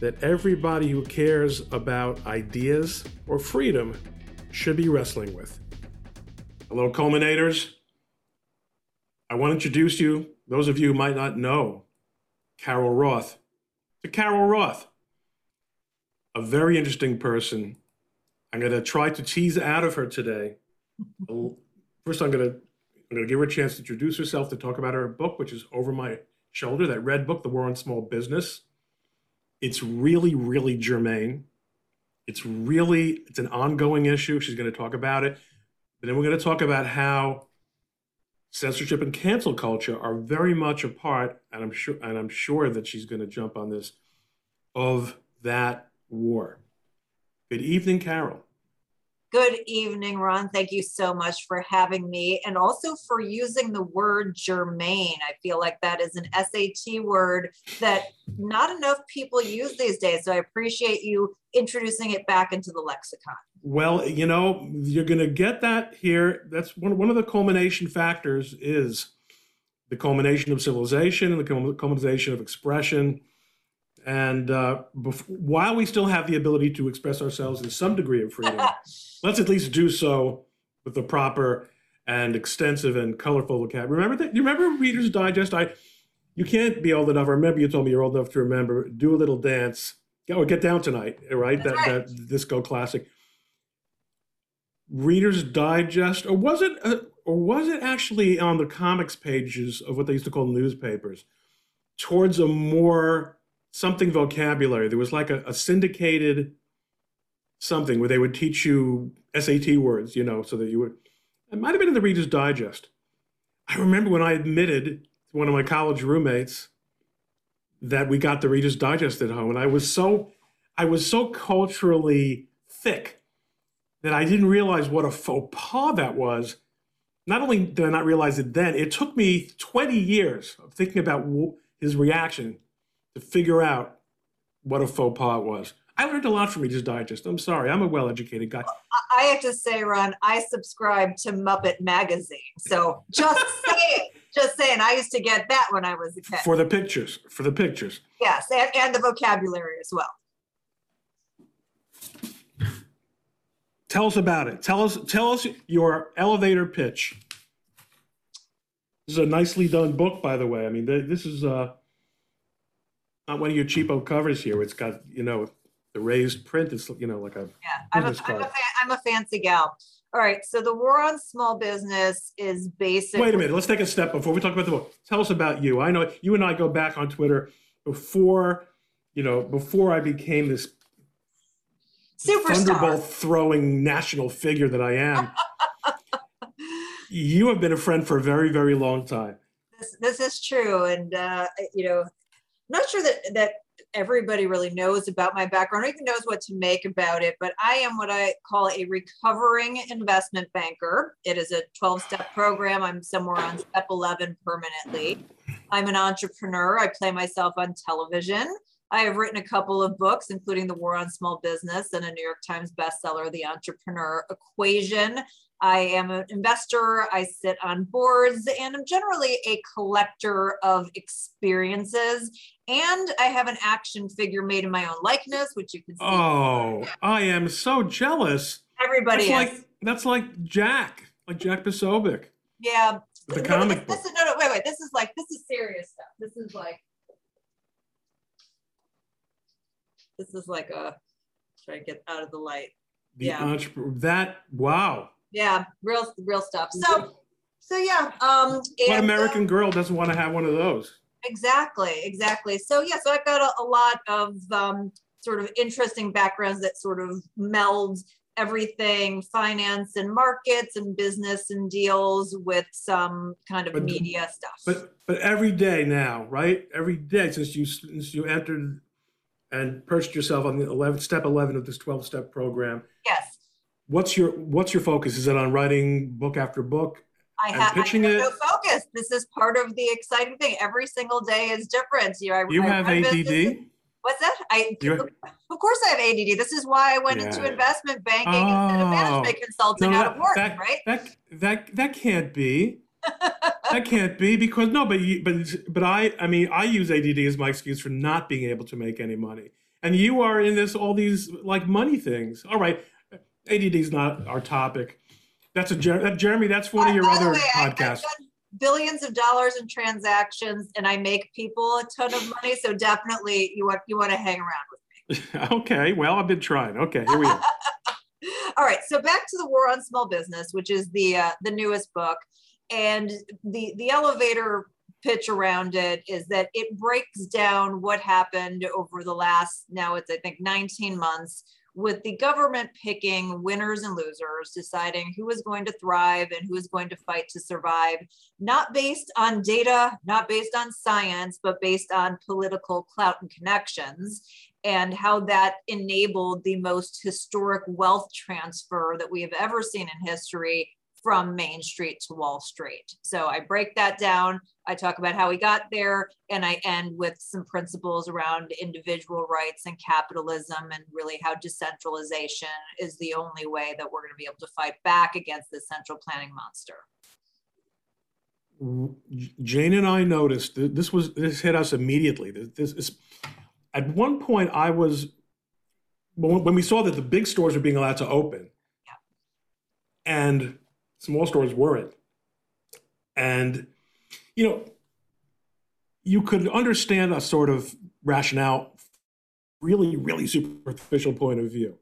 that everybody who cares about ideas or freedom should be wrestling with. Hello, Colemanators. I want to introduce you, those of you who might not know, Carol Roth. To Carol Roth, a very interesting person. I'm going to try to tease out of her today. First, I'm going to give her a chance to introduce herself, to talk about her book, which is over my shoulder, that red book, The War on Small Business. It's really, really germane. It's an ongoing issue. She's going to talk about it. And then we're going to talk about how censorship and cancel culture are very much a part, and I'm sure that she's going to jump on this, of that war. Good evening, Carol. Good evening, Ron. Thank you so much for having me, and also for using the word germane. I feel like that is an SAT word that not enough people use these days, so I appreciate you introducing it back into the lexicon. Well, you know, you're going to get that here. That's one of the culmination factors, is the culmination of civilization and the culmination of expression. And while we still have the ability to express ourselves in some degree of freedom, let's at least do so with the proper and extensive and colorful vocabulary. Remember that? You remember Reader's Digest? You can't be old enough. I remember you told me you're old enough to remember Do a Little Dance. Oh, Get Down Tonight, right? That disco classic. Reader's Digest, or was it actually on the comics pages of what they used to call newspapers, towards a more something vocabulary? There was like a syndicated something where they would teach you SAT words, you know, so that you would, it might've been in the Reader's Digest. I remember when I admitted to one of my college roommates that we got the Reader's Digest at home, and I was so culturally thick that I didn't realize what a faux pas that was. Not only did I not realize it then, it took me 20 years of thinking about his reaction to figure out what a faux pas was. I learned a lot from Reader's Digest. I'm sorry, I'm a well-educated guy. I have to say, Ron, I subscribe to Muppet Magazine. So just saying, I used to get that when I was a kid. For the pictures. Yes, and the vocabulary as well. Tell us about it. Tell us your elevator pitch. This is a nicely done book, by the way. I mean, this is not one of your cheapo covers here. It's got, you know, the raised print. It's, you know, like a business card. I'm a fancy gal. All right, so The War on Small Business is basically... Wait a minute, let's take a step before we talk about the book. Tell us about you. I know you and I go back on Twitter before I became this superstar, thunderbolt-throwing national figure that I am. You have been a friend for a very, very long time. This is true, and, you know, not sure that everybody really knows about my background or even knows what to make about it, but I am what I call a recovering investment banker. It is a 12-step program. I'm somewhere on step 11 permanently. I'm an entrepreneur. I play myself on television. I have written a couple of books, including The War on Small Business and a New York Times bestseller, The Entrepreneur Equation. I am an investor, I sit on boards, and I'm generally a collector of experiences. And I have an action figure made in my own likeness, which you can see. Oh, yeah. I am so jealous. Everybody is. That's like Jack Posobiec. Yeah. The comic book. No, wait. This is serious stuff. This is like a, try to get out of the light. Wow. Yeah, real stuff. So yeah. What American girl doesn't want to have one of those? Exactly. So yeah, so I've got a lot of sort of interesting backgrounds that sort of meld everything, finance and markets and business and deals, with some kind of media stuff. But every day now, right? Every day since you entered and perched yourself on the 11th, step 11 of this 12-step program. Yes. What's your focus? Is it on writing book after book? I have no focus. This is part of the exciting thing. Every single day is different. You have ADD? Business. What's that? Of course I have ADD. This is why I went into investment banking instead of management consulting out of work, right? That can't be. That can't be because no, but I use ADD as my excuse for not being able to make any money. And you are in this, all these like money things. All right. ADD is not our topic. That's Jeremy, that's one of your other podcasts. I've done billions of dollars in transactions and I make people a ton of money. So definitely you want to hang around with me. Okay. Well, I've been trying. Okay. Here we go. All right. So back to The War on Small Business, which is the newest book. And the elevator pitch around it is that it breaks down what happened over the last, now it's I think 19 months, with the government picking winners and losers, deciding who is going to thrive and who is going to fight to survive, not based on data, not based on science, but based on political clout and connections, and how that enabled the most historic wealth transfer that we have ever seen in history from Main Street to Wall Street. So I break that down, I talk about how we got there, and I end with some principles around individual rights and capitalism and really how decentralization is the only way that we're going to be able to fight back against the central planning monster. Jane and I noticed, this hit us immediately. At one point I was, when we saw that the big stores were being allowed to open, and small stores weren't. And, you know, you could understand a sort of rationale, really, really superficial point of view.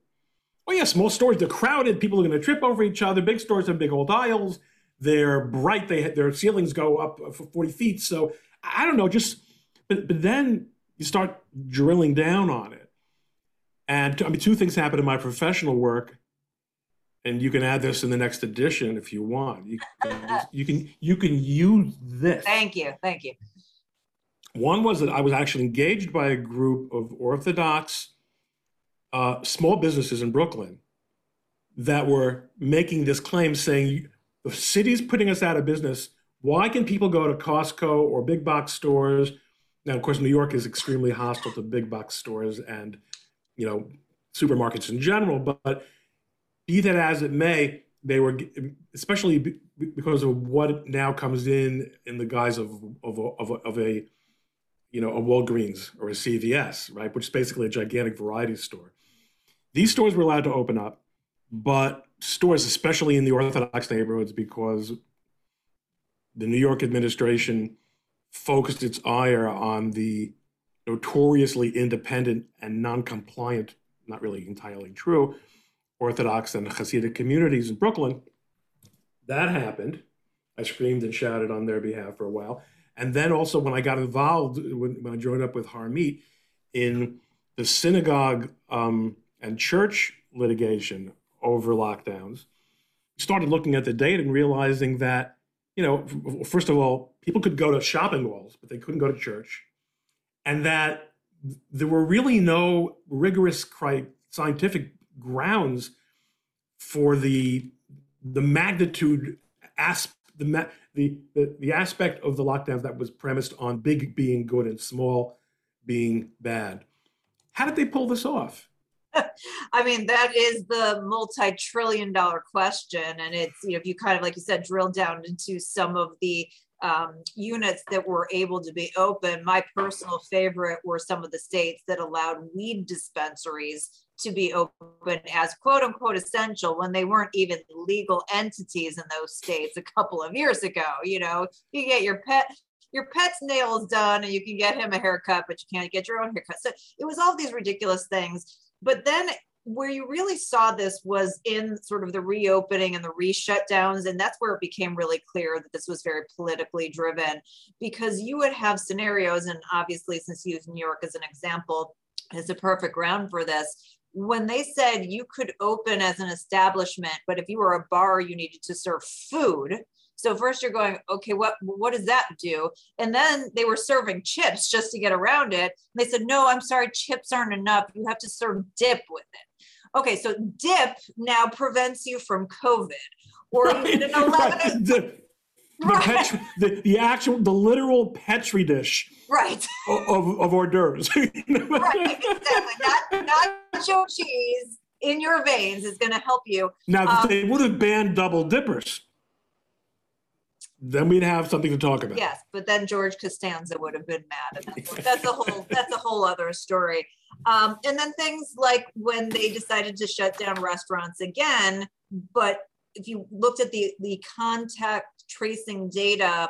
Oh yeah, small stores, they're crowded. People are gonna trip over each other. Big stores have big old aisles. They're bright, their ceilings go up for 40 feet. So I don't know, but then you start drilling down on it. And I mean, two things happen in my professional work. And you can add this in the next edition if you want. You can use this. Thank you. One was that I was actually engaged by a group of Orthodox small businesses in Brooklyn that were making this claim, saying the city's putting us out of business. Why can people go to Costco or big box stores? Now, of course, New York is extremely hostile to big box stores and, you know, supermarkets in general, but be that as it may, they were, especially because of what now comes in the guise of a you know, a Walgreens or a CVS, right, which is basically a gigantic variety store. These stores were allowed to open up, but stores, especially in the Orthodox neighborhoods, because the New York administration focused its ire on the notoriously independent and non-compliant, not really entirely true, Orthodox and Hasidic communities in Brooklyn. That happened. I screamed and shouted on their behalf for a while. And then also when I got involved, when I joined up with Harmeet in the synagogue and church litigation over lockdowns, started looking at the data and realizing that, you know, first of all, people could go to shopping malls, but they couldn't go to church. And that there were really no rigorous scientific grounds for the magnitude, the aspect of the lockdowns that was premised on big being good and small being bad. How did they pull this off? I mean, that is the multi-trillion-dollar question, and it's, you know, if you kind of, like you said, drill down into some of the units that were able to be open. My personal favorite were some of the states that allowed weed dispensaries to be open as quote unquote essential when they weren't even legal entities in those states a couple of years ago. You know, you get your pet's nails done and you can get him a haircut, but you can't get your own haircut. So it was all these ridiculous things. But then where you really saw this was in sort of the reopening and the re-shutdowns. And that's where it became really clear that this was very politically driven, because you would have scenarios. And obviously, since you use New York as an example, is the perfect ground for this. When they said you could open as an establishment, but if you were a bar, you needed to serve food, So first you're going, okay, what does that do? And then they were serving chips just to get around it. And they said, no, I'm sorry, chips aren't enough. You have to serve dip with it. Okay, so dip now prevents you from COVID. Or right, an 11 right. The literal Petri dish right. of hors d'oeuvres. Right, exactly. Nacho cheese in your veins is going to help you. Now, if they would have banned double dippers, then we'd have something to talk about. Yes, but then George Costanza would have been mad. That's a whole other story. And then things like when they decided to shut down restaurants again, but if you looked at the contact tracing data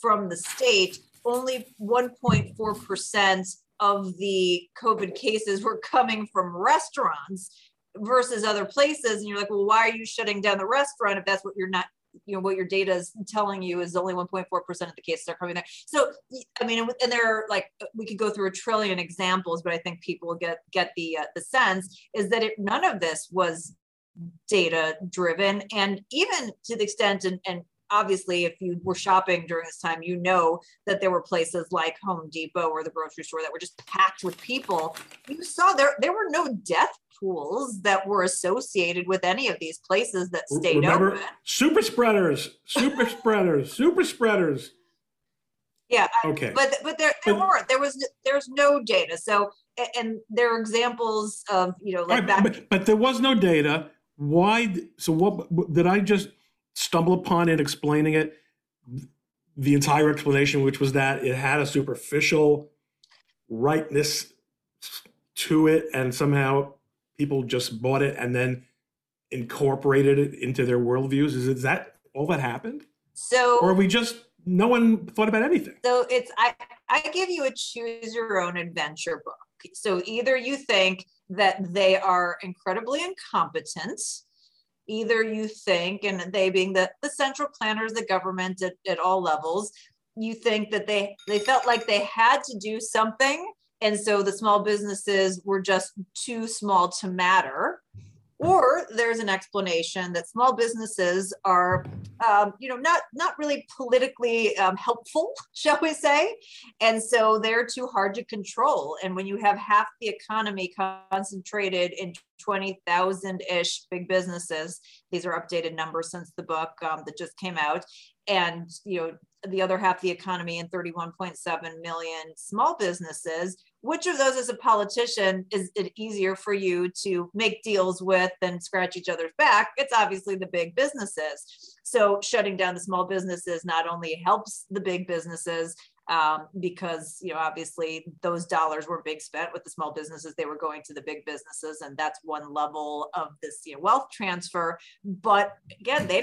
from the state, only 1.4% of the COVID cases were coming from restaurants versus other places. And you're like, well, why are you shutting down the restaurant if that's what you're not, you know, what your data is telling you is only 1.4% of the cases are coming there. So, I mean, and there are like, we could go through a trillion examples, but I think people get the sense is that none of this was data driven. And even to the extent, and obviously if you were shopping during this time, you know that there were places like Home Depot or the grocery store that were just packed with people. You saw there were no death pools that were associated with any of these places that stayed open. Super spreaders, super spreaders, super spreaders. Yeah. Okay. But there's no data. So, and there are examples of, you know, like that. But there was no data. Why? So what did I just stumble upon in explaining it? The entire explanation, which was that it had a superficial rightness to it, and somehow people just bought it and then incorporated it into their worldviews. Is that all that happened? So, or are we just no one thought about anything? So it's I give you a choose your own adventure book. So either you think that they are incredibly incompetent, either you think, and they being the central planners, the government at all levels, you think that they felt like they had to do something, and so the small businesses were just too small to matter. Or there's an explanation that small businesses are, you know, not really politically helpful, shall we say, and so they're too hard to control. And when you have half the economy concentrated in 20,000-ish big businesses, these are updated numbers since the book that just came out, and you know the other half of the economy in 31.7 million small businesses. Which of those as a politician is it easier for you to make deals with and scratch each other's back? It's obviously the big businesses. So shutting down the small businesses not only helps the big businesses because, you know, obviously those dollars were being spent with the small businesses, they were going to the big businesses, and that's one level of this, you know, wealth transfer. But again, they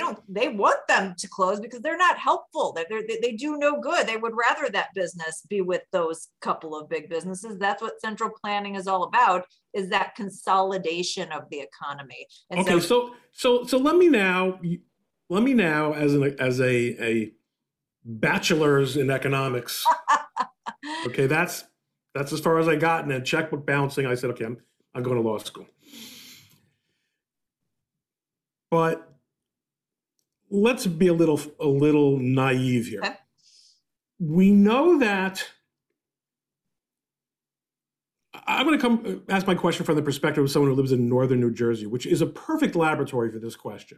want them to close because they're not helpful. They do no good. They would rather that business be with those couple of big businesses. That's what central planning is all about, is that consolidation of the economy. And okay, so let me now as a bachelor's in economics. Okay, that's as far as I got. And then checkbook balancing, I said, okay, I'm going to law school. But let's be a little naive here. Okay. We know that. I'm going to come ask my question from the perspective of someone who lives in northern New Jersey, which is a perfect laboratory for this question.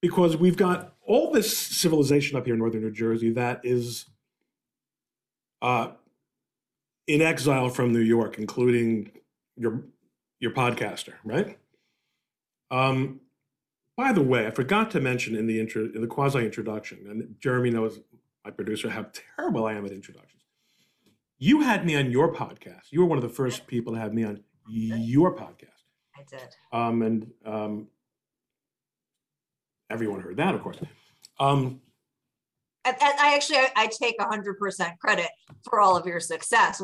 Because we've got all this civilization up here in northern New Jersey that is in exile from New York, including your podcaster, right? By the way, I forgot to mention in the quasi-introduction, and Jeremy knows, my producer, how terrible I am at introductions. You had me on your podcast. You were one of the first people to have me on your podcast. I did. Everyone heard that, of course. I take 100% credit for all of your success.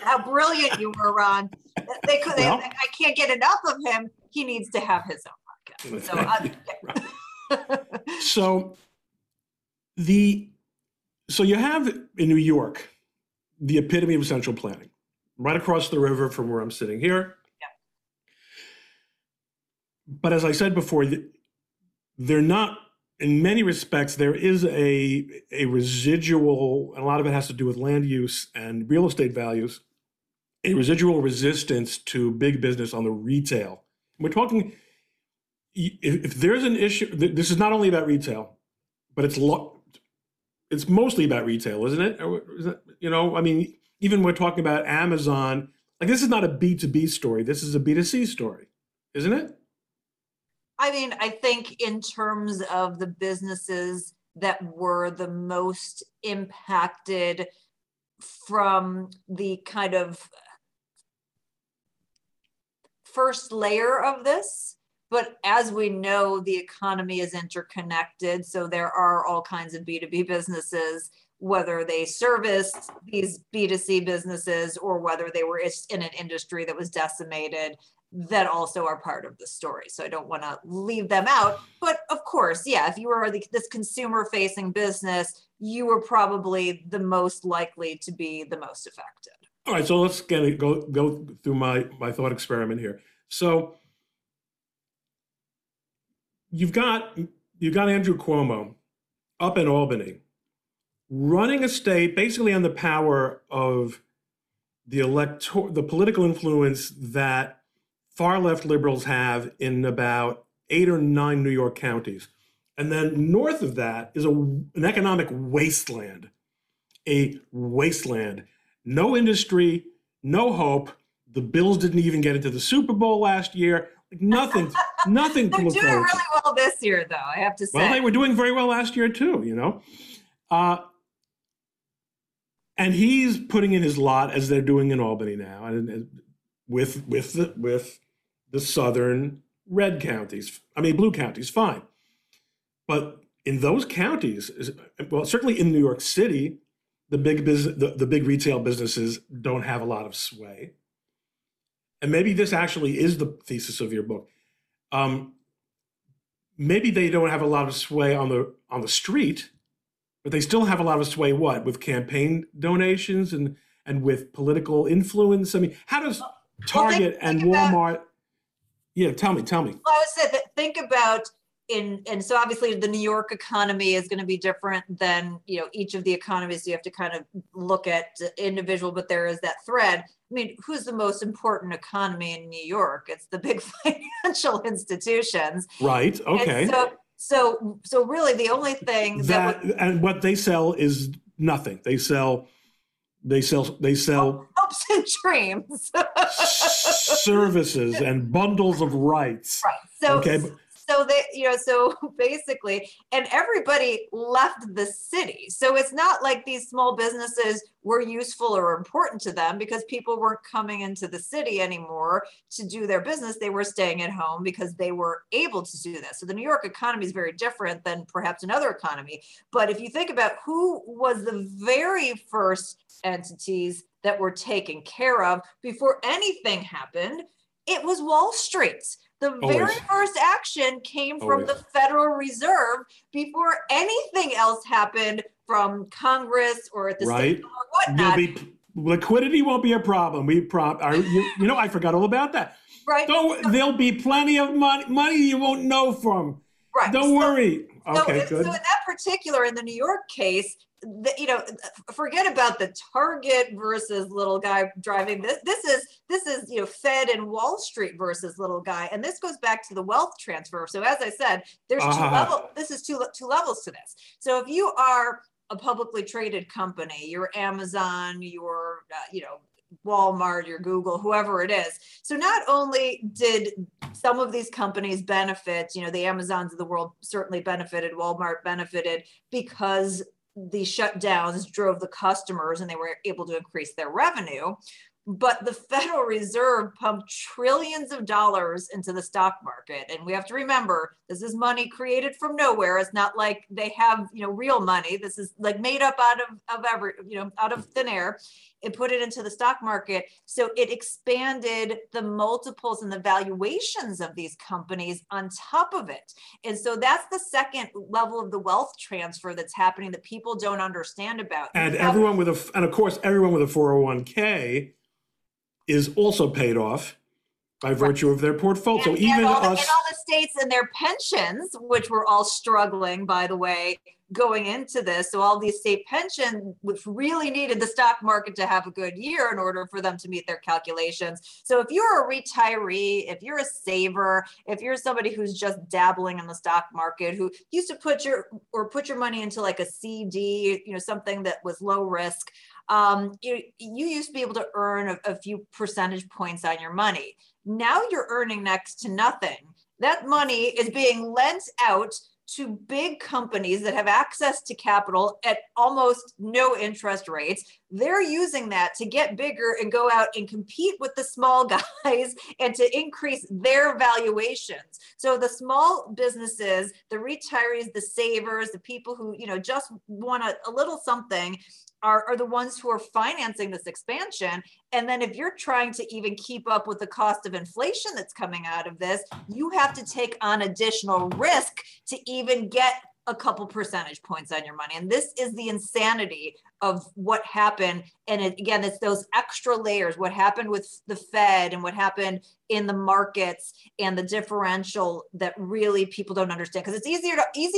How brilliant you were, Ron. I can't get enough of him. He needs to have his own podcast. So you have in New York the epitome of central planning, right across the river from where I'm sitting here. Yeah. But as I said before, they're not in many respects, there is a residual, and a lot of it has to do with land use and real estate values, a residual resistance to big business on the retail. We're talking, if there's an issue, this is not only about retail, but it's mostly about retail, isn't it? You know, I mean, even we're talking about Amazon, like this is not a B2B story, this is a B2C story, isn't it? I mean, I think in terms of the businesses that were the most impacted from the kind of first layer of this, but as we know, the economy is interconnected. So there are all kinds of B2B businesses, whether they serviced these B2C businesses or whether they were in an industry that was decimated, that also are part of the story. So I don't want to leave them out. But of course, yeah, if you were this consumer-facing business, you were probably the most likely to be the most affected. All right, so let's go through my thought experiment here. So you've got Andrew Cuomo up in Albany, running a state basically on the power of the political influence that far-left liberals have in about 8 or 9 New York counties. And then north of that is an economic wasteland, no industry, no hope. The Bills didn't even get into the Super Bowl last year. Like nothing. They're doing really well this year, though, I have to say. Well, they were doing very well last year too, you know. And he's putting in his lot as they're doing in Albany now, and with the southern red counties. I mean, blue counties, fine. But in those counties, well, certainly in New York City, the big retail businesses don't have a lot of sway. And maybe this actually is the thesis of your book. Maybe they don't have a lot of sway on the street, but they still have a lot of sway, what, with campaign donations and with political influence? I mean, how does Target and Walmart, yeah, tell me. Well, I would say that think about, and so obviously the New York economy is going to be different than, you know, each of the economies. You have to kind of look at individual, but there is that thread. I mean, who's the most important economy in New York? It's the big financial institutions. Right. Okay. And so really the only thing and what they sell is nothing. They sell hopes and dreams, services and bundles of rights. Right. So, okay. So they, you know, so basically, and everybody left the city. So it's not like these small businesses were useful or important to them because people weren't coming into the city anymore to do their business. They were staying at home because they were able to do that. So the New York economy is very different than perhaps another economy. But if you think about who was the very first entities that were taken care of before anything happened, it was Wall Street. The very first action came from the Federal Reserve before anything else happened from Congress or at the state level or whatnot. Liquidity won't be a problem. You know, I forgot all about that. Right. There'll be plenty of money you won't know from. Right. Don't worry. Okay, good. So in that particular, in the New York case, you know, forget about the Target versus little guy driving this. This is, you know, Fed and Wall Street versus little guy, and this goes back to the wealth transfer. So as I said, there's two levels to this. So if you are a publicly traded company, you're Amazon, you're you know, Walmart, your Google, whoever it is. So not only did some of these companies benefit, you know, the Amazons of the world certainly benefited, Walmart benefited because the shutdowns drove the customers and they were able to increase their revenue. But the Federal Reserve pumped trillions of dollars into the stock market. And we have to remember, this is money created from nowhere. It's not like they have, you know, real money. This is like made up out of thin air. It put it into the stock market. So it expanded the multiples and the valuations of these companies on top of it. And so that's the second level of the wealth transfer that's happening that people don't understand about. And everyone with a 401k is also paid off By virtue of their portfolio. So even us, and all the states and their pensions, which were all struggling, by the way, going into this. So all these state pensions, which really needed the stock market to have a good year in order for them to meet their calculations. So if you're a retiree, if you're a saver, if you're somebody who's just dabbling in the stock market, who used to put your money into like a CD, you know, something that was low risk, you used to be able to earn a few percentage points on your money. Now you're earning next to nothing. That money is being lent out to big companies that have access to capital at almost no interest rates. They're using that to get bigger and go out and compete with the small guys and to increase their valuations. So the small businesses, the retirees, the savers, the people who, you know, just want a little something are the ones who are financing this expansion. And then if you're trying to even keep up with the cost of inflation that's coming out of this, you have to take on additional risk to even get a couple percentage points on your money. And this is the insanity of what happened. And it, again, it's those extra layers, what happened with the Fed and what happened in the markets and the differential that really people don't understand. Because it's easy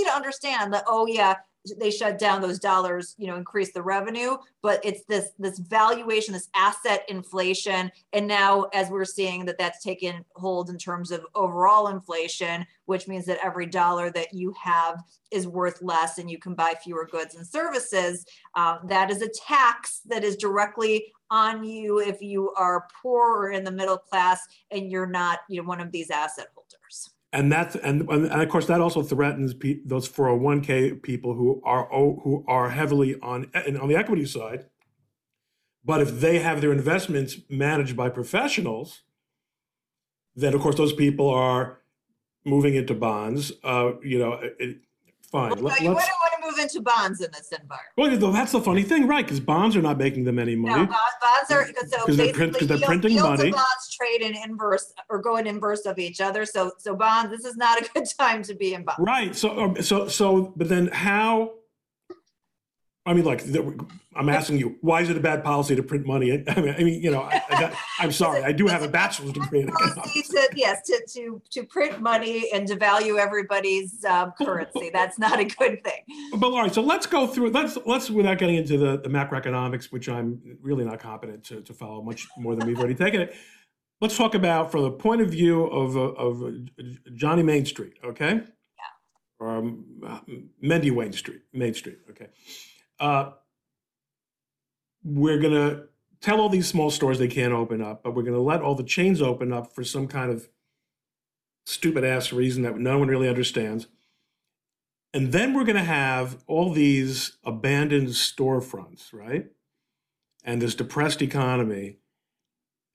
to understand that, oh yeah, they shut down those dollars, you know, increase the revenue, but it's this valuation, this asset inflation. And now as we're seeing that that's taken hold in terms of overall inflation, which means that every dollar that you have is worth less and you can buy fewer goods and services. That is a tax that is directly on you if you are poor or in the middle class and you're not, you know, one of these asset holders. And that's and of course that also threatens those 401k people who are heavily on the equity side. But if they have their investments managed by professionals, then of course those people are moving into bonds. Fine. Well, you wouldn't want to move into bonds in this environment. Well, that's the funny thing, right? Because bonds are not making them any money. No, bonds are, because they're printing money. Yields of bonds trade in inverse or go in inverse of each other. So bonds. This is not a good time to be in bonds. Right. So. But then how? I mean, like, I'm asking you, why is it a bad policy to print money? I mean, you know, I'm sorry, I do have a bachelor's degree in economics. To print money and devalue everybody's currency. That's not a good thing. But all right, so let's go through. Let's without getting into the macroeconomics, which I'm really not competent to follow much more than we've already taken it. Let's talk about from the point of view of Johnny Main Street, okay? Yeah. Or Mendy Main Street, okay. We're going to tell all these small stores they can't open up, but we're going to let all the chains open up for some kind of stupid ass reason that no one really understands. And then we're going to have all these abandoned storefronts, right? And this depressed economy.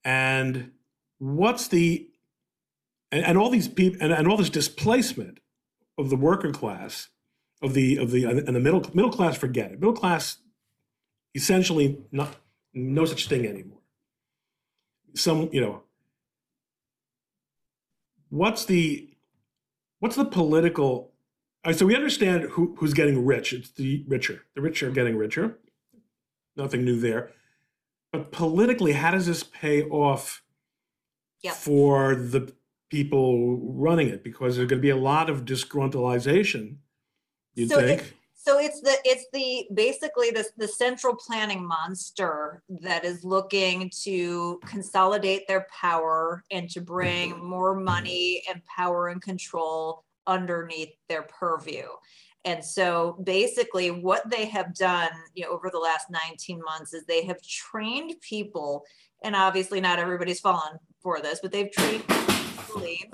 And what's the, and all these people, and all this displacement of the worker class, of the middle class, forget it. Middle class, essentially, no such thing anymore. What's the political? All right, so we understand who's getting rich. It's the richer. The rich are getting richer. Nothing new there. But politically, how does this pay off for the people running it? Because there's going to be a lot of disgruntleization. You think? It's basically the central planning monster that is looking to consolidate their power and to bring more money and power and control underneath their purview. And so basically what they have done, you know, over the last 19 months is they have trained people, and obviously not everybody's fallen for this, but they've trained people to believe.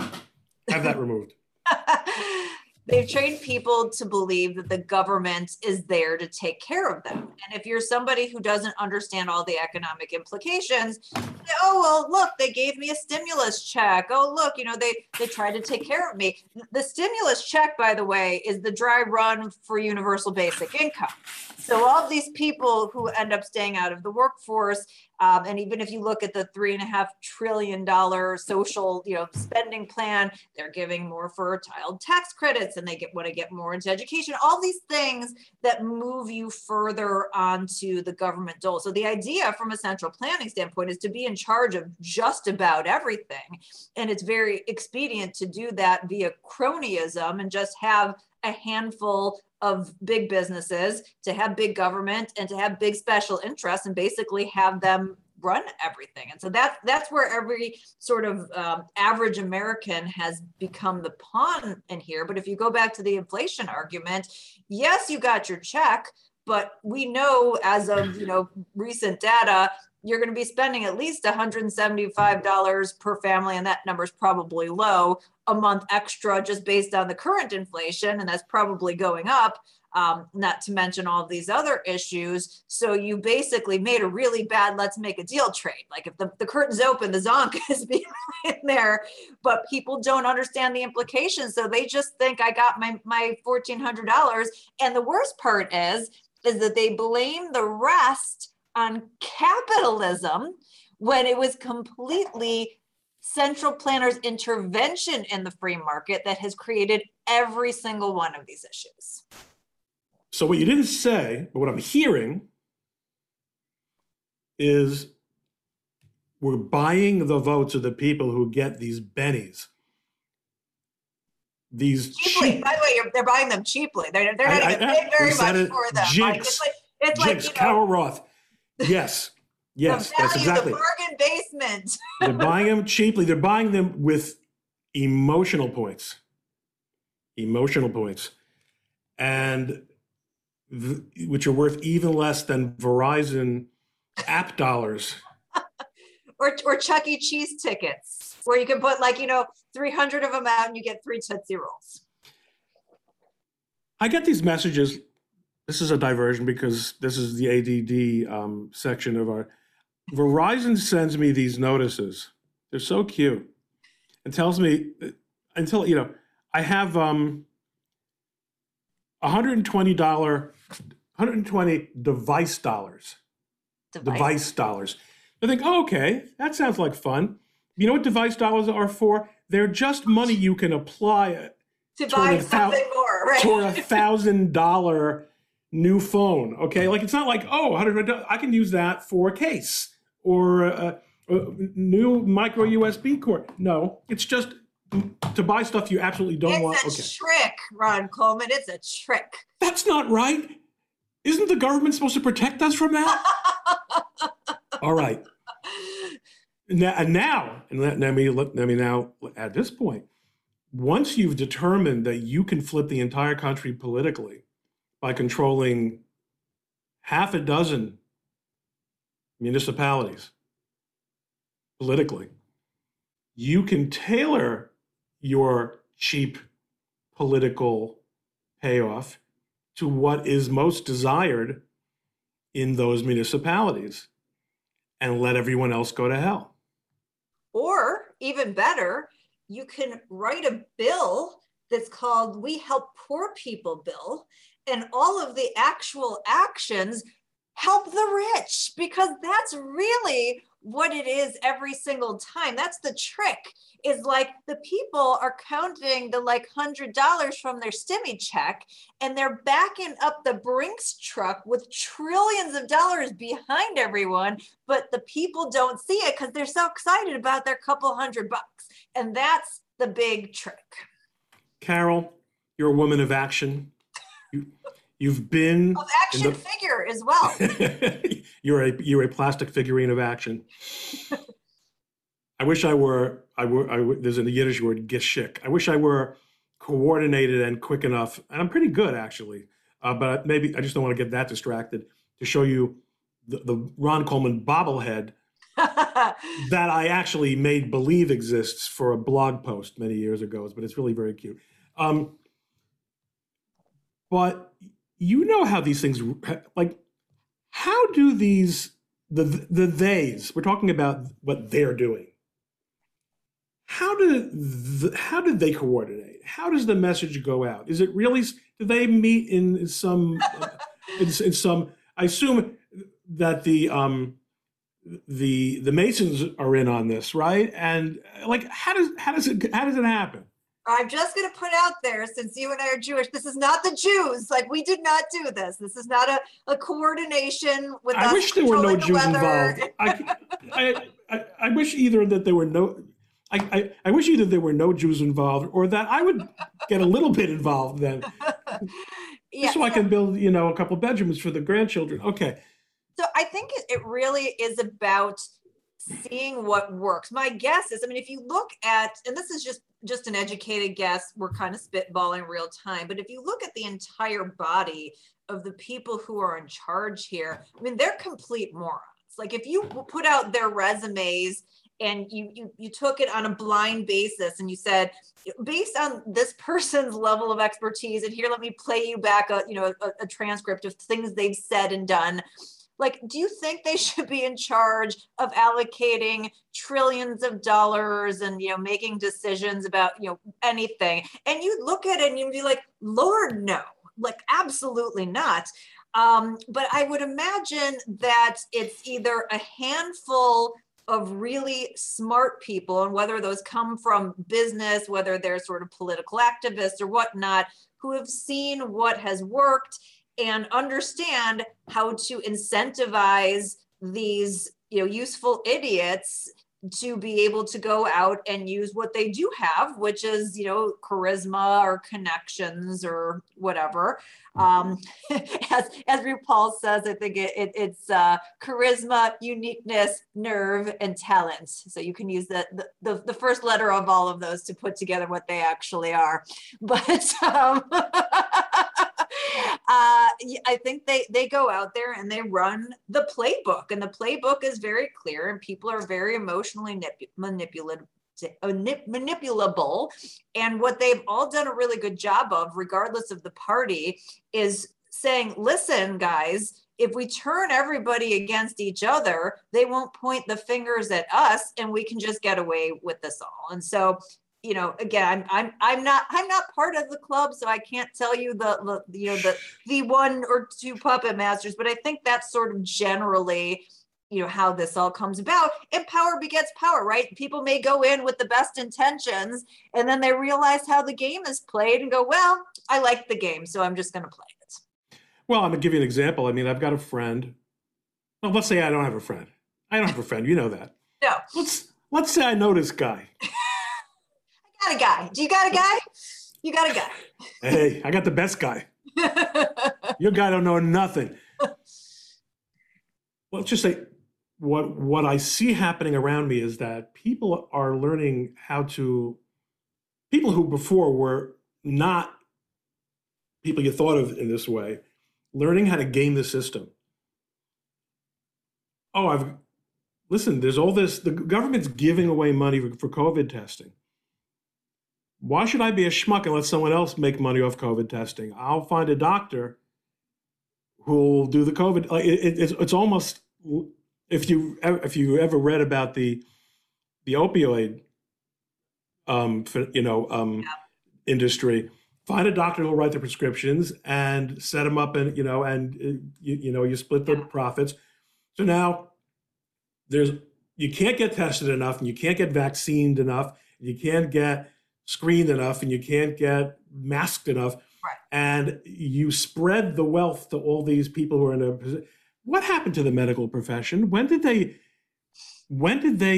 Have that removed. They've trained people to believe that the government is there to take care of them. And if you're somebody who doesn't understand all the economic implications, oh, well, look, they gave me a stimulus check. Oh, look, you know, they tried to take care of me. The stimulus check, by the way, is the dry run for universal basic income. So all of these people who end up staying out of the workforce, and even if you look at the $3.5 trillion social, you know, spending plan, they're giving more for child tax credits. benefits and they get want to get more into education, all these things that move you further onto the government dole. So the idea from a central planning standpoint is to be in charge of just about everything. And it's very expedient to do that via cronyism and just have a handful of big businesses, to have big government and to have big special interests, and basically have them run everything. And so that's where every sort of average American has become the pawn in here. But if you go back to the inflation argument, yes, you got your check, but we know as of recent data, you're going to be spending at least $175 per family, and that number is probably low, a month extra just based on the current inflation, and that's probably going up. Not to mention all these other issues. So you basically made a really bad, let's make a deal trade. Like if the curtain's open, the zonk is being in there, but people don't understand the implications. So they just think I got my $1,400. And the worst part is that they blame the rest on capitalism when it was completely central planners' intervention in the free market that has created every single one of these issues. So what you didn't say, but what I'm hearing is we're buying the votes of the people who get these bennies. These cheaply. By the way, they're buying them cheaply. They're not even paying very much for them. Jinx, it's like Carol Roth. Yes, yes, the value, that's exactly. The bargain basement. They're buying them cheaply. They're buying them with emotional points. Emotional points. And which are worth even less than Verizon app dollars. or Chuck E. Cheese tickets, where you can put 300 of them out and you get 3 Tootsie Rolls. I get these messages. This is a diversion because this is the ADD section of our, Verizon sends me these notices. They're so cute. And tells me, until, I have, $120 device dollars. Device dollars. I think, oh, okay, that sounds like fun. You know what device dollars are for? They're just money you can apply to buy something more, right? For a $1,000 new phone. Okay, it's not like, oh, $100. I can use that for a case or a new micro USB cord. No, it's just to buy stuff you absolutely don't want. It's a trick, Ron Coleman. It's a trick. That's not right. Isn't the government supposed to protect us from that? All right. Let me at this point, once you've determined that you can flip the entire country politically by controlling half a dozen municipalities politically, you can tailor your cheap political payoff to what is most desired in those municipalities and let everyone else go to hell. Or even better, you can write a bill that's called We Help Poor People Bill, and all of the actual actions help the rich, because that's really what it is every single time. That's the trick, is the people are counting the $100 from their stimmy check, and they're backing up the Brinks truck with trillions of dollars behind everyone, but the people don't see it because they're so excited about their couple $100. And that's the big trick. Carol, you're a woman of action. You've been of action figure as well. You're a plastic figurine of action. I wish I were. There's a Yiddish word, geschick. I wish I were coordinated and quick enough, and I'm pretty good actually. But maybe I just don't want to get that distracted to show you the Ron Coleman bobblehead that I actually made believe exists for a blog post many years ago. But it's really very cute. But you know how these things, how do these, the theys, we're talking about what they're doing. How do they coordinate? How does the message go out? Is it really, do they meet in some, I assume that the Masons are in on this, right? And how does it happen? I'm just going to put out there, since you and I are Jewish, this is not the Jews. Like, we did not do this. This is not a coordination with us. I wish there were no Jews involved. I wish either that there were no, I wish either there were no Jews involved, or that I would get a little bit involved then. Yeah, just so I can build, you know, a couple bedrooms for the grandchildren. Okay. So I think it really is about seeing what works. My guess is, I mean, if you look at, and this is just an educated guess, we're kind of spitballing real time, but if you look at the entire body of the people who are in charge here, I mean, they're complete morons. Like, if you put out their resumes and you took it on a blind basis and you said, based on this person's level of expertise, and here, let me play you back a transcript of things they've said and done. Like, do you think they should be in charge of allocating trillions of dollars and, you know, making decisions about, you know, anything? And you look at it and you'd be like, Lord, no, like, absolutely not. But I would imagine that it's either a handful of really smart people, and whether those come from business, whether they're sort of political activists or whatnot, who have seen what has worked and understand how to incentivize these, you know, useful idiots to be able to go out and use what they do have, which is, you know, charisma or connections or whatever. As RuPaul says, I think it's charisma, uniqueness, nerve, and talent. So you can use the first letter of all of those to put together what they actually are. But I think they go out there and they run the playbook, and the playbook is very clear, and people are very emotionally manipulable. And what they've all done a really good job of, regardless of the party, is saying, listen, guys, if we turn everybody against each other, they won't point the fingers at us, and we can just get away with this all. And so, you know, again, I'm not part of the club, so I can't tell you the one or two puppet masters, but I think that's sort of generally, you know, how this all comes about. And power begets power, right? People may go in with the best intentions, and then they realize how the game is played and go, well, I like the game, so I'm just going to play it. Well, I'm going to give you an example. I mean, I've got a friend. Well, let's say I don't have a friend. I don't have a friend. You know that. No. Let's say I know this guy. Got a guy. Do you got a guy? You got a guy. Hey, I got the best guy. Your guy don't know nothing. Well, just say what I see happening around me is that people are learning how to, people who before were not people you thought of in this way, learning how to game the system. Oh, listen, there's all this, the government's giving away money for COVID testing. Why should I be a schmuck and let someone else make money off COVID testing? I'll find a doctor who'll do the COVID. It's almost, if you ever read about the opioid, industry, find a doctor who'll write the prescriptions and set them up, and you split the profits. So now you can't get tested enough, and you can't get vaccinated enough, and you can't get screened enough, and you can't get masked enough, right? And you spread the wealth to all these people who are in a. What happened to the medical profession? When did they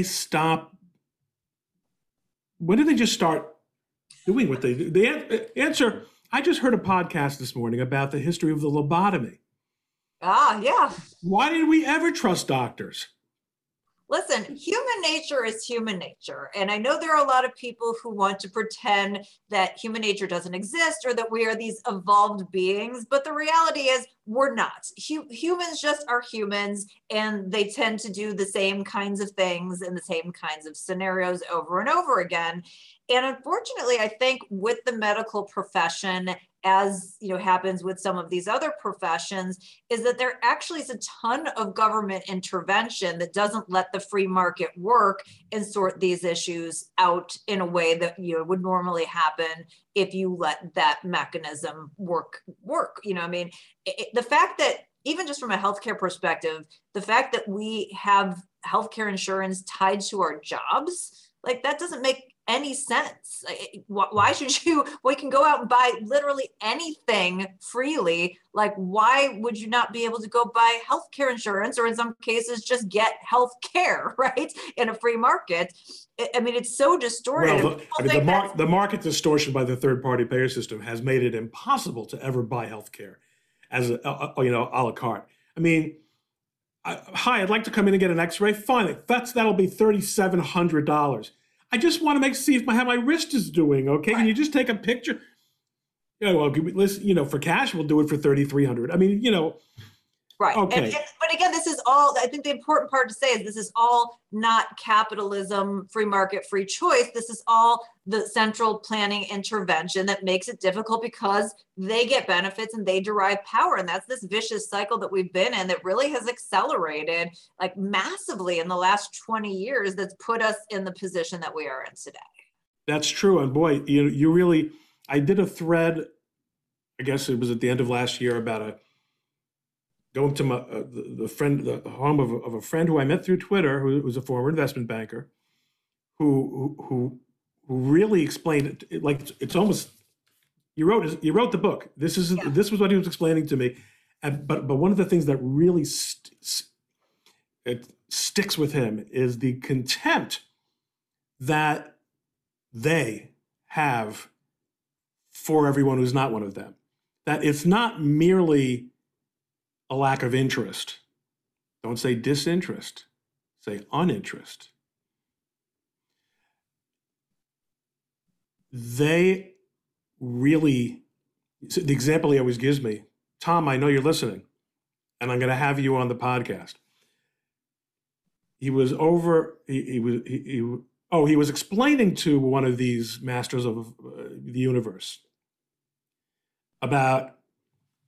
stop? When did they just start doing what they do? The answer. I just heard a podcast this morning about the history of the lobotomy. Ah, yeah. Why did we ever trust doctors? Listen, human nature is human nature. And I know there are a lot of people who want to pretend that human nature doesn't exist, or that we are these evolved beings. But the reality is we're not. Humans just are humans, and they tend to do the same kinds of things in the same kinds of scenarios over and over again. And unfortunately, I think with the medical profession, as you know, happens with some of these other professions, is that there actually is a ton of government intervention that doesn't let the free market work and sort these issues out in a way that, you know, would normally happen if you let that mechanism work. You know, I mean, the fact that, even just from a healthcare perspective, the fact that we have healthcare insurance tied to our jobs, like, that doesn't make any sense. Why should you, we can go out and buy literally anything freely. Like, why would you not be able to go buy healthcare insurance, or in some cases just get healthcare, right? In a free market. I mean, it's so distorted. Well, the market distortion by the third party payer system has made it impossible to ever buy healthcare as a la carte. I mean, hi, I'd like to come in and get an x-ray. Fine, that'll be $3,700. I just want to see if how my wrist is doing, okay? Right. Can you just take a picture? Well, listen, for cash, we'll do it for $3,300. I mean, Right. Okay. And, but again, this is all, I think the important part to say is this is all not capitalism, free market, free choice. This is all the central planning intervention that makes it difficult because they get benefits and they derive power. And that's this vicious cycle that we've been in that really has accelerated like massively in the last 20 years that's put us in the position that we are in today. That's true. And boy, you really, I did a thread, I guess it was at the end of last year, about going to my, the home of a friend who I met through Twitter, who was a former investment banker, who really explained it, like it's almost, you wrote the book. This was what he was explaining to me, but one of the things that really sticks with him is the contempt that they have for everyone who's not one of them. That it's not merely a lack of interest. Don't say disinterest, say uninterest. They really, the example he always gives me, Tom, I know you're listening, and I'm going to have you on the podcast. He was explaining to one of these masters of the universe about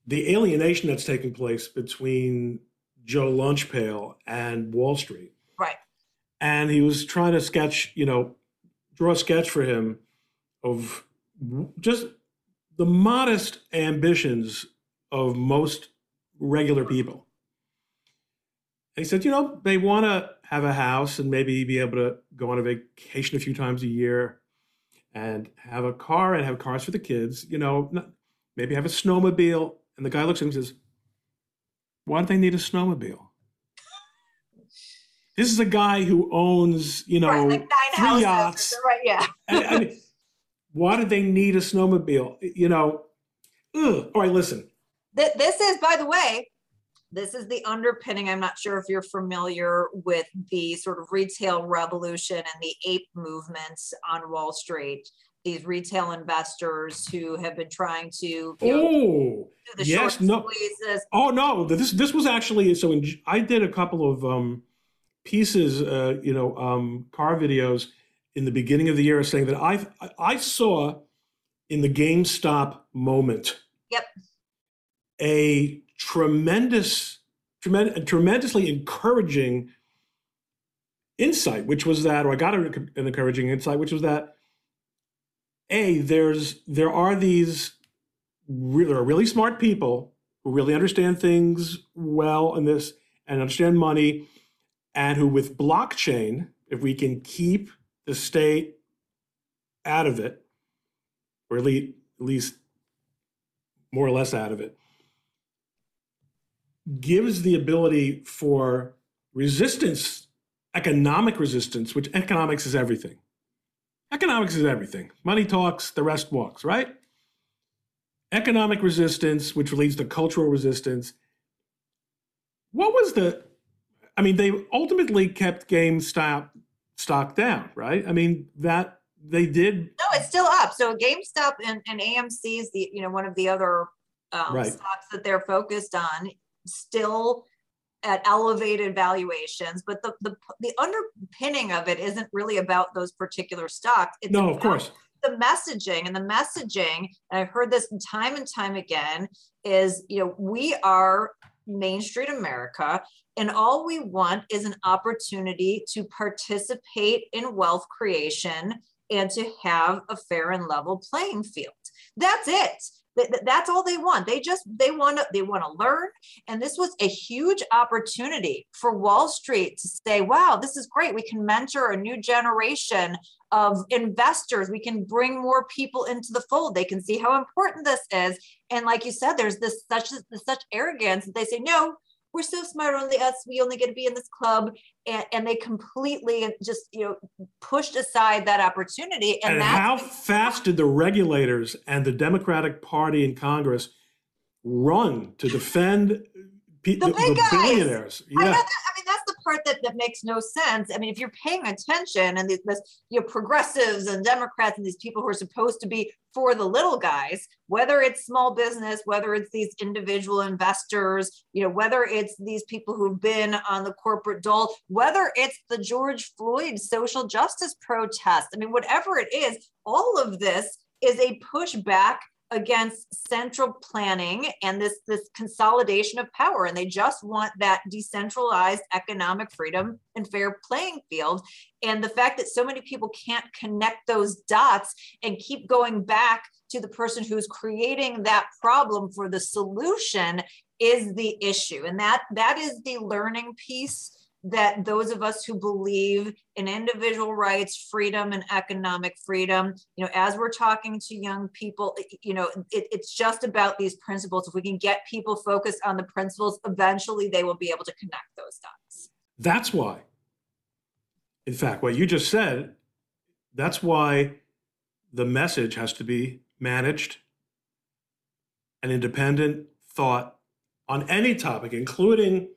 the alienation that's taking place between Joe Lunchpail and Wall Street. Right. And he was trying to draw a sketch for him of just the modest ambitions of most regular people. And he said, they want to have a house and maybe be able to go on a vacation a few times a year and have a car and have cars for the kids, maybe have a snowmobile. And the guy looks at him and says, why do they need a snowmobile? This is a guy who owns, like 9 houses, yachts. Right, yeah. I mean, why do they need a snowmobile? All right, listen. This is, by the way, this is the underpinning. I'm not sure if you're familiar with the sort of retail revolution and the ape movements on Wall Street. These retail investors who have been trying to do the short squeezes. Oh no, this was actually, I did a couple of pieces, car videos in the beginning of the year saying that I saw in the GameStop moment, yep, a tremendously encouraging insight, which was that, or I got an encouraging insight, which was that, A, there are really smart people who really understand things well and understand money, and who with blockchain, if we can keep the state out of it, or at least more or less out of it, gives the ability for resistance, economic resistance, which economics is everything. Economics is everything. Money talks, the rest walks, right? Economic resistance, which leads to cultural resistance. What was they ultimately kept GameStop stock down, right? I mean, that they did. No, it's still up. So GameStop and AMC is one of the other stocks that they're focused on, still at elevated valuations, but the underpinning of it isn't really about those particular stocks. It's no, of course, the messaging, and the messaging, and I've heard this time and time again, is we are Main Street America, and all we want is an opportunity to participate in wealth creation and to have a fair and level playing field. That's it. That's all they want. They want to learn. And this was a huge opportunity for Wall Street to say, wow, this is great. We can mentor a new generation of investors. We can bring more people into the fold. They can see how important this is. And like you said, there's such arrogance that they say, no, we're so smart, only us, we only get to be in this club. And they completely just, pushed aside that opportunity. And how fast did the regulators and the Democratic Party in Congress run to defend the billionaires? Yeah. That's the part that makes no sense. I mean, if you're paying attention and progressives and Democrats and these people who are supposed to be for the little guys, whether it's small business, whether it's these individual investors, whether it's these people who've been on the corporate dole, whether it's the George Floyd social justice protest, I mean, whatever it is, all of this is a pushback against central planning and this consolidation of power. And they just want that decentralized economic freedom and fair playing field. And the fact that so many people can't connect those dots and keep going back to the person who's creating that problem for the solution is the issue. And that is the learning piece that those of us who believe in individual rights, freedom, and economic freedom, as we're talking to young people, it's just about these principles. If we can get people focused on the principles, eventually they will be able to connect those dots. That's why, in fact, what you just said, that's why the message has to be managed and independent thought on any topic, including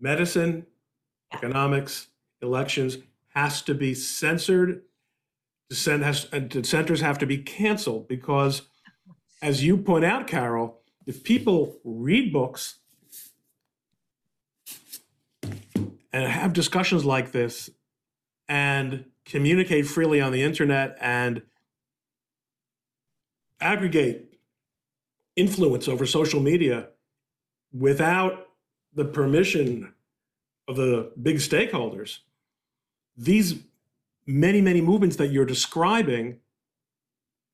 medicine, economics, elections, has to be censored. Dissenters have to be canceled because, as you point out, Carol, if people read books and have discussions like this and communicate freely on the internet and aggregate influence over social media without the permission of the big stakeholders, these many, many movements that you're describing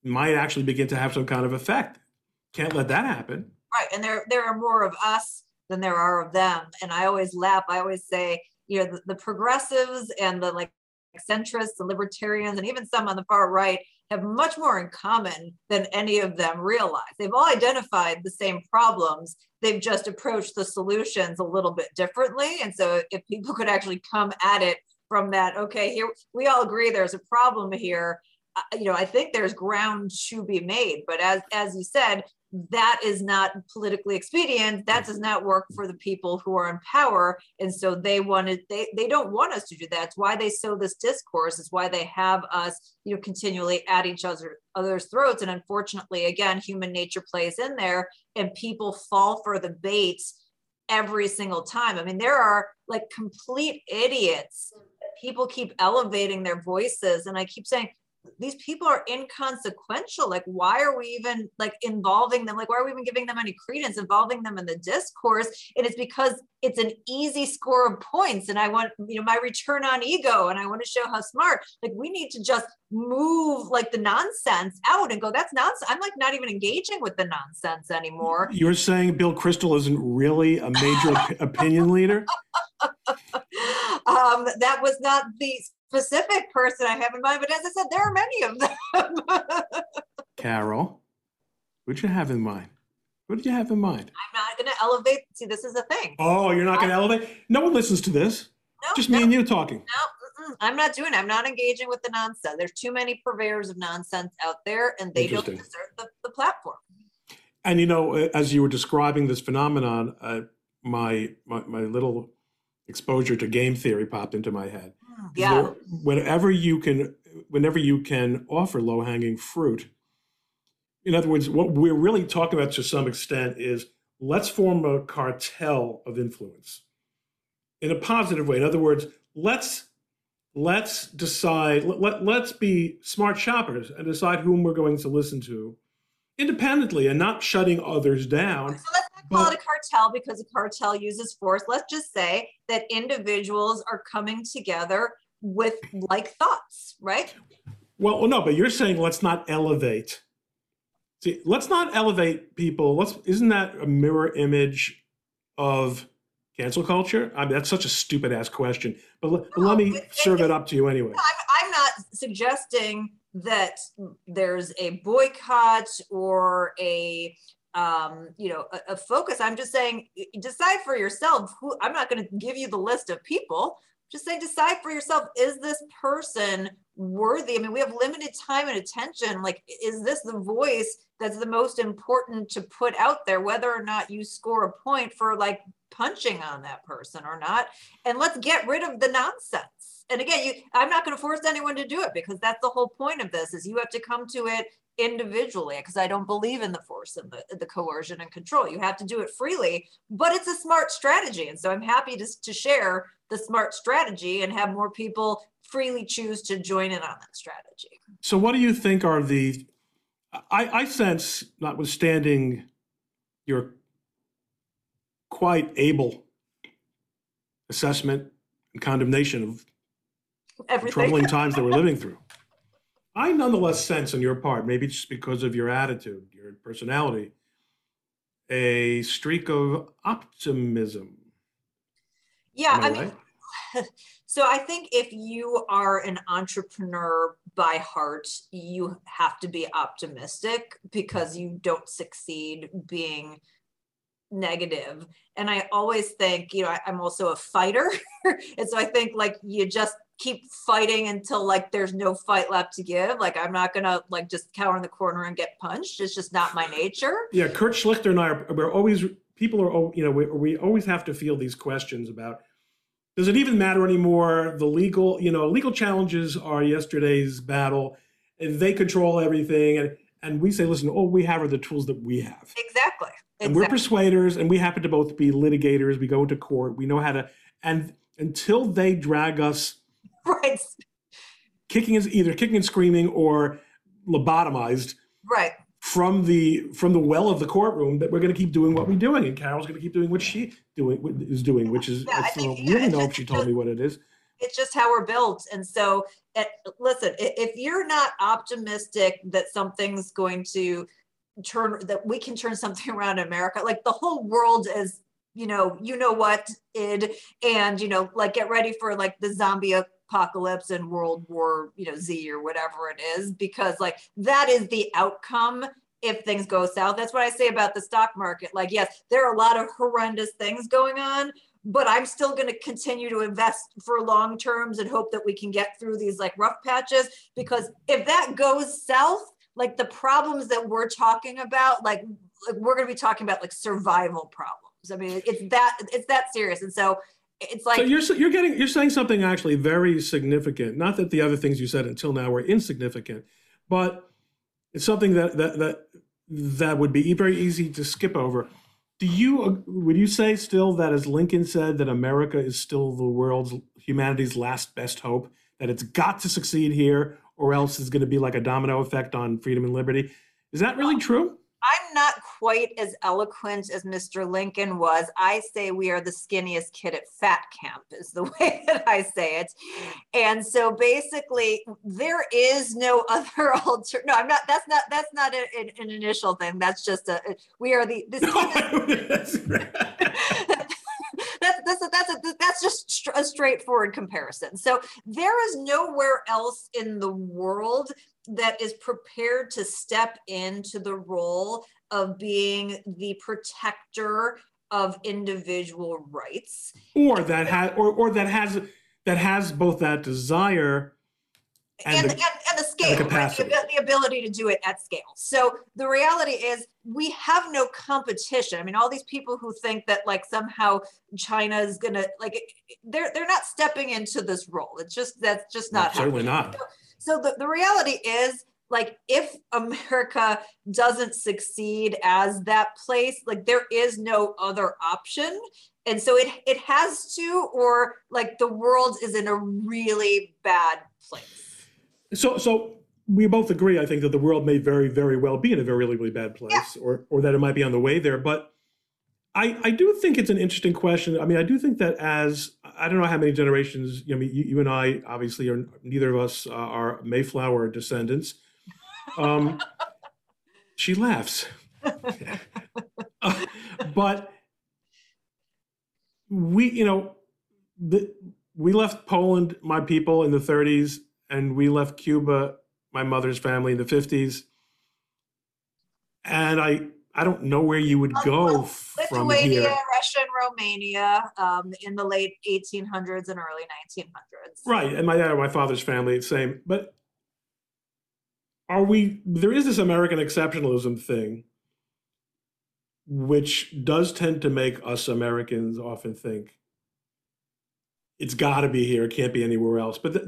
might actually begin to have some kind of effect. Can't let that happen. Right, and there are more of us than there are of them. And I always laugh, I always say, the progressives and the centrists, the libertarians, and even some on the far right have much more in common than any of them realize. They've all identified the same problems. They've just approached the solutions a little bit differently. And so if people could actually come at it from that, okay, here, we all agree there's a problem here. I think there's ground to be made, but as you said, that is not politically expedient. That does not work for the people who are in power. And so they don't want us to do that. It's why they sow this discourse. It's why they have us, continually at each other's throats. And unfortunately, again, human nature plays in there and people fall for the bait every single time. I mean, there are complete idiots. People keep elevating their voices. And I keep saying, these people are inconsequential. Why are we even involving them? Why are we even giving them any credence, involving them in the discourse? And it's because it's an easy score of points. And I want, my return on ego, and I want to show how smart. We need to just move the nonsense out and go, that's nonsense. I'm not even engaging with the nonsense anymore. You're saying Bill Kristol isn't really a major opinion leader? That was not the specific person I have in mind, but as I said, there are many of them. Carol, what'd you have in mind? What did you have in mind? I'm not going to elevate. See, this is a thing. Oh, you're not going to elevate? No one listens to this. No, just me and you talking. No, I'm not doing it. I'm not engaging with the nonsense. There's too many purveyors of nonsense out there, and they don't deserve the platform. And, as you were describing this phenomenon, my little exposure to game theory popped into my head. Yeah. Whenever you can offer low-hanging fruit, in other words, what we're really talking about to some extent is let's form a cartel of influence in a positive way. In other words, let's decide, let's be smart shoppers and decide whom we're going to listen to independently and not shutting others down. So let's not call it a cartel because a cartel uses force. Let's just say that individuals are coming together with like thoughts, right? Well, no, but you're saying let's not elevate See, let's not elevate people. Isn't that a mirror image of cancel culture? I mean, that's such a stupid ass question, but let me serve it up to you anyway. I'm not suggesting that there's a boycott or a a focus. I'm just saying, decide for yourself who. I'm not going to give you the list of people. Just say, decide for yourself, is this person worthy? I mean, we have limited time and attention. Like, is this the voice that's the most important to put out there, whether or not you score a point for like punching on that person or not? And let's get rid of the nonsense. And again, I'm not going to force anyone to do it, because that's the whole point of this, is you have to come to it individually, because I don't believe in the force and the coercion and control. You have to do it freely, but it's a smart strategy. And so I'm happy to share the smart strategy and have more people freely choose to join in on that strategy. So what do you think are the, I sense, notwithstanding your quite able assessment and condemnation of everything, troubling times that we're living through, I nonetheless sense on your part, maybe just because of your attitude, your personality, a streak of optimism. Yeah, I mean, so I think if you are an entrepreneur by heart, you have to be optimistic, because you don't succeed being negative. And I always think, you know, I'm also a fighter. And so I think, like, you just keep fighting until, like, there's no fight left to give. Like, I'm not going to, like, just cower in the corner and get punched. It's just not my nature. Yeah, Kurt Schlichter and I, we always have to field these questions about, does it even matter anymore? The legal, legal challenges are yesterday's battle, and they control everything. And we say, listen, all we have are the tools that we have. Exactly. And we're persuaders, and we happen to both be litigators. We go into court. We know how to, and until they drag us, right, kicking and screaming or lobotomized, right, from the well of the courtroom, that we're going to keep doing what we're doing, and Carol's going to keep doing what she is doing, which is, I don't know if she told me what it is. It's just how we're built. And so, listen, if you're not optimistic that something's going to turn something around in America, like, the whole world is, get ready for, like, the zombie apocalypse and World War, Z or whatever it is, because, like, that is the outcome if things go south. That's what I say about the stock market. Like, yes, there are a lot of horrendous things going on, but I'm still going to continue to invest for long terms and hope that we can get through these, like, rough patches, because if that goes south, like, the problems that we're talking about, like we're going to be talking about, like, survival problems. I mean, it's that serious. And so it's like, so you're saying something actually very significant. Not that the other things you said until now were insignificant, but it's something that would be very easy to skip over. Would you say still that, as Lincoln said, that America is still humanity's last best hope, that it's got to succeed here or else it's going to be like a domino effect on freedom and liberty? Is that really true? I'm not quite as eloquent as Mr. Lincoln was. I say we are the skinniest kid at fat camp is the way that I say it. And so basically there is no other alternative. No, I'm not, that's not an initial thing. That's just we are the skinniest. That's just a straightforward comparison. So there is nowhere else in the world that is prepared to step into the role of being the protector of individual rights, or that has both that desire and the scale, and the capacity, right? The ability to do it at scale. So the reality is we have no competition. I mean, all these people who think that, like, somehow China is going to, like, they're not stepping into this role. It's just, that's just not happening. Certainly not. So the reality is, like, if America doesn't succeed as that place, like, there is no other option. And so it has to, or, like, the world is in a really bad place. So we both agree, I think, that the world may very, very well be in a very, really bad place, yeah, or that it might be on the way there. But I do think it's an interesting question. I mean, I do think that as, I don't know how many generations, you and I obviously are, neither of us are Mayflower descendants. she laughs. But we, you know, we left Poland, my people, in the 30s, and we left Cuba, my mother's family, in the 50s. And I don't know where you would go from Lithuania, here. Russia, and Romania in the late 1800s and early 1900s. Right, and my father's family, same. But there is this American exceptionalism thing, which does tend to make us Americans often think it's got to be here, it can't be anywhere else. But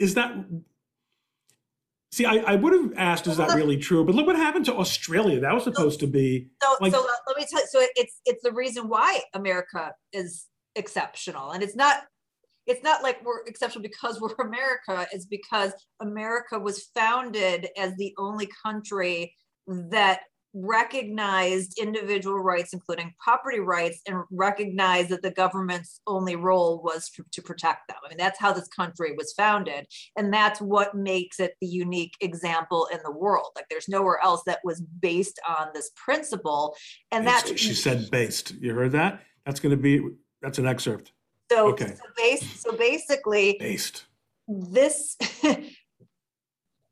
is that? See, I would have asked, is that really true? But look what happened to Australia. That was supposed to be. So let me tell you. So it's the reason why America is exceptional, and it's not like we're exceptional because we're America. It's because America was founded as the only country that recognized individual rights, including property rights, and recognized that the government's only role was to protect them. I mean, that's how this country was founded. And that's what makes it the unique example in the world. Like, there's nowhere else that was based on this principle. And that's— She said based. You heard that? That's an excerpt. So, okay. So basically, this,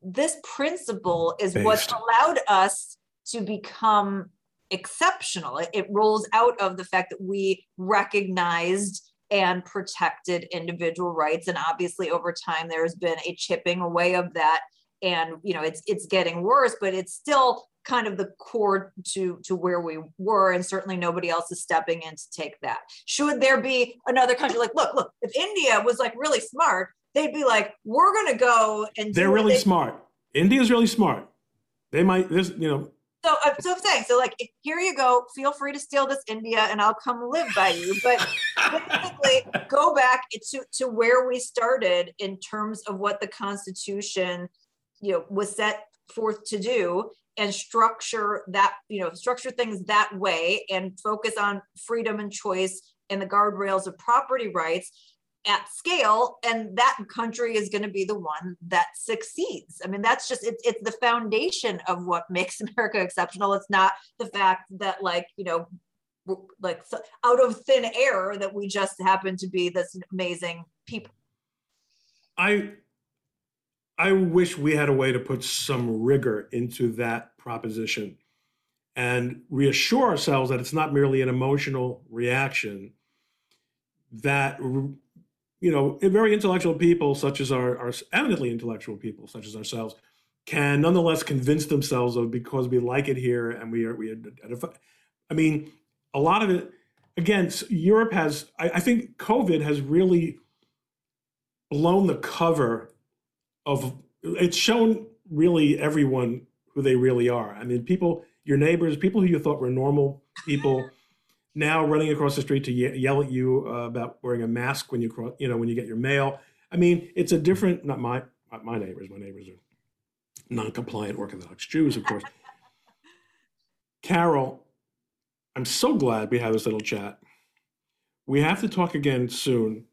this principle is based. What allowed us to become exceptional. It rolls out of the fact that we recognized and protected individual rights. And obviously over time, there's been a chipping away of that. And, you know, it's getting worse, but it's still kind of the core to where we were. And certainly nobody else is stepping in to take that. Should there be another country like, look, if India was like really smart, they'd be like, we're gonna go and— They're really smart. India's really smart. They might, you know, So I'm saying, so like, here you go, feel free to steal this India and I'll come live by you. But basically go back to where we started in terms of what the Constitution, you know, was set forth to do, and structure things that way and focus on freedom and choice and the guardrails of property rights at scale, and that country is going to be the one that succeeds. I mean, that's just, it's the foundation of what makes America exceptional. It's not the fact that, like, you know, like out of thin air that we just happen to be this amazing people. I wish we had a way to put some rigor into that proposition and reassure ourselves that it's not merely an emotional reaction, that, you know, very intellectual people, such as our eminently intellectual people, such as ourselves, can nonetheless convince themselves of, because we like it here and we identify. I mean, a lot of it, again, Europe has, I think COVID has really blown the cover of, it's shown really everyone who they really are. I mean, people, your neighbors, people who you thought were normal people, now running across the street to yell at you about wearing a mask when when you get your mail. I mean, it's a different, not my neighbors. My neighbors are non-compliant Orthodox Jews, of course. Carol, I'm so glad we had this little chat. We have to talk again soon.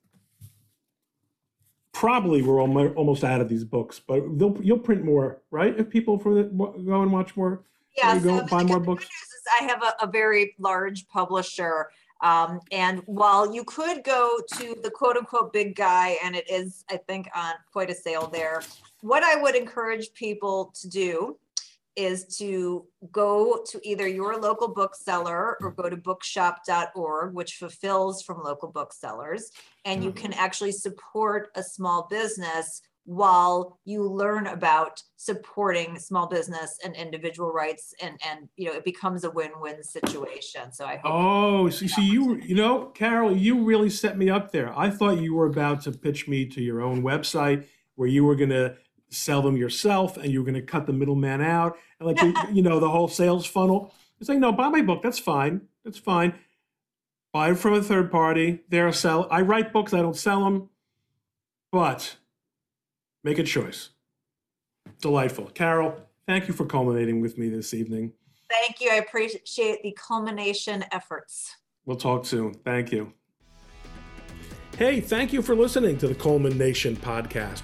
Probably we're almost out of these books, but you'll print more, right? If people go and watch more, yeah, go buy more books. I have a very large publisher, and while you could go to the quote-unquote big guy, and it is, I think, on quite a sale there, what I would encourage people to do is to go to either your local bookseller or go to bookshop.org, which fulfills from local booksellers, and you can actually support a small business while you learn about supporting small business and individual rights, and you know, it becomes a win-win situation. So I hope. Oh, you know, Carol, you really set me up there. I thought you were about to pitch me to your own website where you were going to sell them yourself and you were going to cut the middleman out and, like, you know, the whole sales funnel. It's like, no, buy my book. That's fine. That's fine. Buy it from a third party. I write books. I don't sell them, but make a choice. Delightful. Carol, thank you for culminating with me this evening. Thank you. I appreciate the culmination efforts. We'll talk soon. Thank you. Hey, thank you for listening to the Coleman Nation podcast.